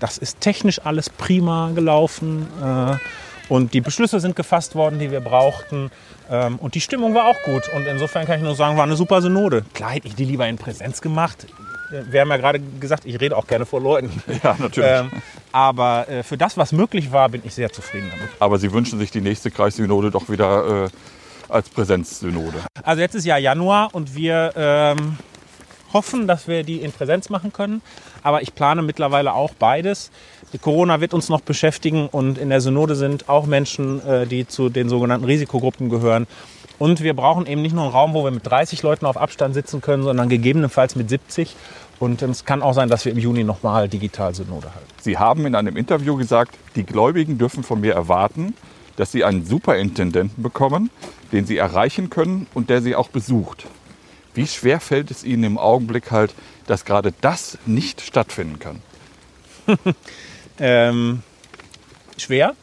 das ist technisch alles prima gelaufen. Und die Beschlüsse sind gefasst worden, die wir brauchten. Und die Stimmung war auch gut. Und insofern kann ich nur sagen, war eine super Synode. Klar hätte ich die lieber in Präsenz gemacht. Wir haben ja gerade gesagt, ich rede auch gerne vor Leuten. Ja, natürlich. Aber für das, was möglich war, bin ich sehr zufrieden damit. Aber Sie wünschen sich die nächste Kreissynode doch wieder als Präsenzsynode? Also jetzt ist ja Januar und wir hoffen, dass wir die in Präsenz machen können. Aber ich plane mittlerweile auch beides. Die Corona wird uns noch beschäftigen und in der Synode sind auch Menschen, die zu den sogenannten Risikogruppen gehören. Und wir brauchen eben nicht nur einen Raum, wo wir mit 30 Leuten auf Abstand sitzen können, sondern gegebenenfalls mit 70. Und es kann auch sein, dass wir im Juni nochmal digital Synode halten. Sie haben in einem Interview gesagt, die Gläubigen dürfen von mir erwarten, dass sie einen Superintendenten bekommen, den sie erreichen können und der sie auch besucht. Wie schwer fällt es Ihnen im Augenblick halt, dass gerade das nicht stattfinden kann? Schwer.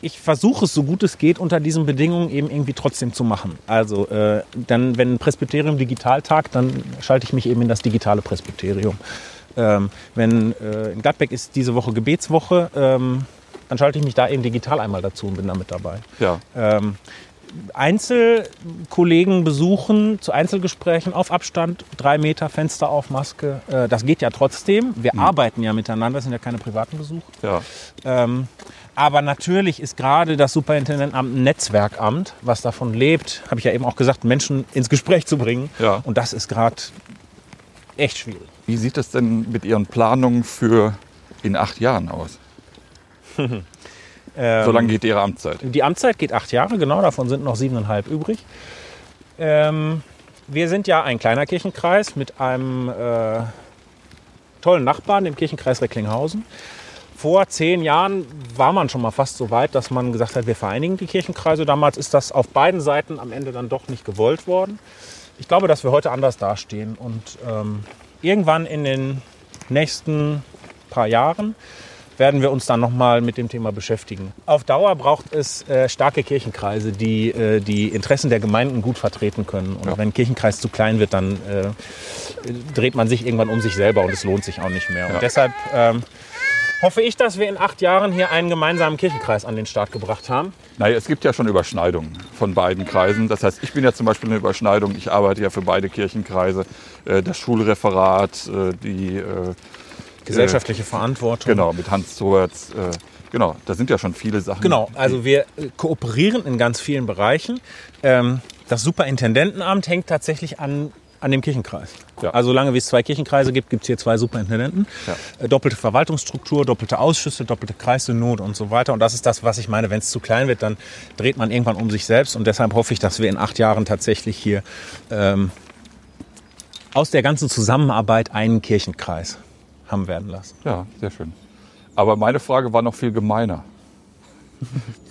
Ich versuche es so gut es geht unter diesen Bedingungen eben irgendwie trotzdem zu machen. Also dann, wenn ein Presbyterium digital tagt, dann schalte ich mich eben in das digitale Presbyterium. Wenn in Gladbeck ist diese Woche Gebetswoche, dann schalte ich mich da eben digital einmal dazu und bin da mit dabei. Ja. Einzelkollegen besuchen, zu Einzelgesprächen auf Abstand, 3 Meter, Fenster auf, Maske. Das geht ja trotzdem. Wir arbeiten ja miteinander, das sind ja keine privaten Besuche. Ja. Aber natürlich ist gerade das Superintendentenamt ein Netzwerkamt, was davon lebt, habe ich ja eben auch gesagt, Menschen ins Gespräch zu bringen. Ja. Und das ist gerade echt schwierig. Wie sieht das denn mit Ihren Planungen für in 8 Jahren aus? So lange geht Ihre Amtszeit? Die Amtszeit geht 8 Jahre, genau, davon sind noch 7,5 übrig. Wir sind ja ein kleiner Kirchenkreis mit einem tollen Nachbarn, dem Kirchenkreis Recklinghausen. Vor 10 Jahren war man schon mal fast so weit, dass man gesagt hat, wir vereinigen die Kirchenkreise. Damals ist das auf beiden Seiten am Ende dann doch nicht gewollt worden. Ich glaube, dass wir heute anders dastehen. Und irgendwann in den nächsten paar Jahren werden wir uns dann nochmal mit dem Thema beschäftigen. Auf Dauer braucht es starke Kirchenkreise, die die Interessen der Gemeinden gut vertreten können. Und ja, wenn ein Kirchenkreis zu klein wird, dann dreht man sich irgendwann um sich selber und es lohnt sich auch nicht mehr. Und deshalb hoffe ich, dass wir in 8 Jahren hier einen gemeinsamen Kirchenkreis an den Start gebracht haben. Naja, es gibt ja schon Überschneidungen von beiden Kreisen. Das heißt, ich bin ja zum Beispiel eine Überschneidung. Ich arbeite ja für beide Kirchenkreise. Das Schulreferat, die gesellschaftliche Verantwortung. Genau, mit Hans Zoertz. Genau, da sind ja schon viele Sachen. Genau, also wir kooperieren in ganz vielen Bereichen. Das Superintendentenamt hängt tatsächlich an dem Kirchenkreis. Ja. Also solange wie es 2 Kirchenkreise gibt, gibt es hier 2 Superintendenten. Ja. Doppelte Verwaltungsstruktur, doppelte Ausschüsse, doppelte Kreissynode und so weiter. Und das ist das, was ich meine, wenn es zu klein wird, dann dreht man irgendwann um sich selbst. Und deshalb hoffe ich, dass wir in 8 Jahren tatsächlich hier aus der ganzen Zusammenarbeit einen Kirchenkreis haben werden lassen. Ja, sehr schön. Aber meine Frage war noch viel gemeiner.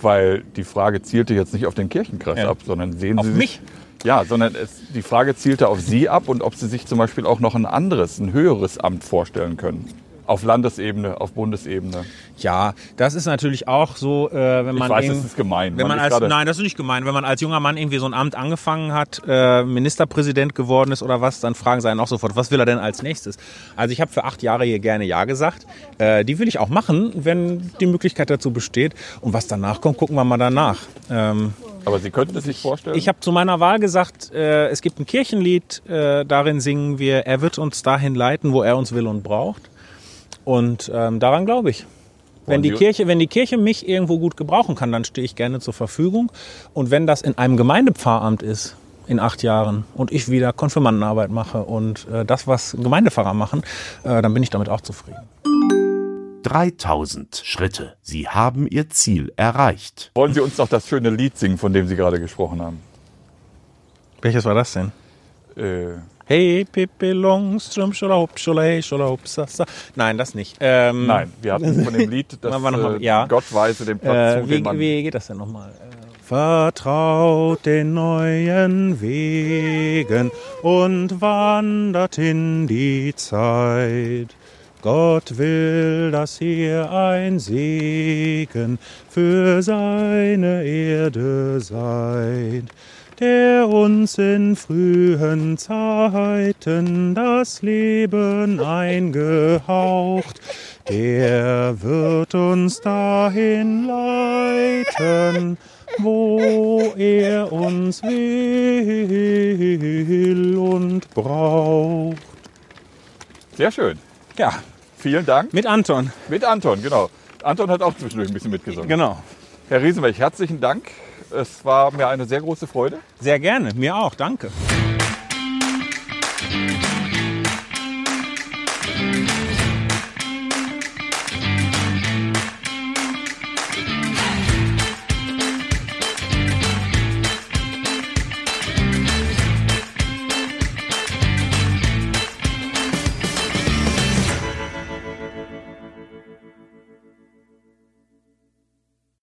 Weil die Frage zielte jetzt nicht auf den Kirchenkreis ab, sondern sehen Sie mich? Ja, sondern die Frage zielte auf Sie ab und ob Sie sich zum Beispiel auch noch ein anderes, ein höheres Amt vorstellen können. auf Landesebene, auf Bundesebene. Ja, das ist natürlich auch so, wenn man... Ich weiß, das ist gemein. Nein, das ist nicht gemein. Wenn man als junger Mann irgendwie so ein Amt angefangen hat, Ministerpräsident geworden ist oder was, dann fragen sie einen auch sofort, was will er denn als nächstes? Also ich habe für 8 Jahre hier gerne Ja gesagt. Die will ich auch machen, wenn die Möglichkeit dazu besteht. Und was danach kommt, gucken wir mal danach. Aber Sie könnten es sich vorstellen? Ich habe zu meiner Wahl gesagt, es gibt ein Kirchenlied, darin singen wir, er wird uns dahin leiten, wo er uns will und braucht. Und daran glaube ich. Wenn die Kirche mich irgendwo gut gebrauchen kann, dann stehe ich gerne zur Verfügung. Und wenn das in einem Gemeindepfarramt ist, in 8 Jahren, und ich wieder Konfirmandenarbeit mache und das, was Gemeindepfarrer machen, dann bin ich damit auch zufrieden. 3000 Schritte. Sie haben Ihr Ziel erreicht. Wollen Sie uns noch das schöne Lied singen, von dem Sie gerade gesprochen haben? Welches war das denn? Hey, Pippi Longström, schalahup, schalahup, schalahup, sassa. Nein, das nicht. Nein, wir hatten von dem Lied, das ja. Gott weise den Platz zu, den Mann... Wie geht das denn nochmal? Vertraut den neuen Wegen und wandert in die Zeit. Gott will, dass ihr ein Segen für seine Erde seid, der uns in frühen Zeiten das Leben eingehaucht. Der wird uns dahin leiten, wo er uns will und braucht. Sehr schön. Ja. Vielen Dank. Mit Anton. Mit Anton, genau. Anton hat auch zwischendurch ein bisschen mitgesungen. Genau. Herr Riesenberg, herzlichen Dank. Es war mir eine sehr große Freude. Sehr gerne, mir auch, danke.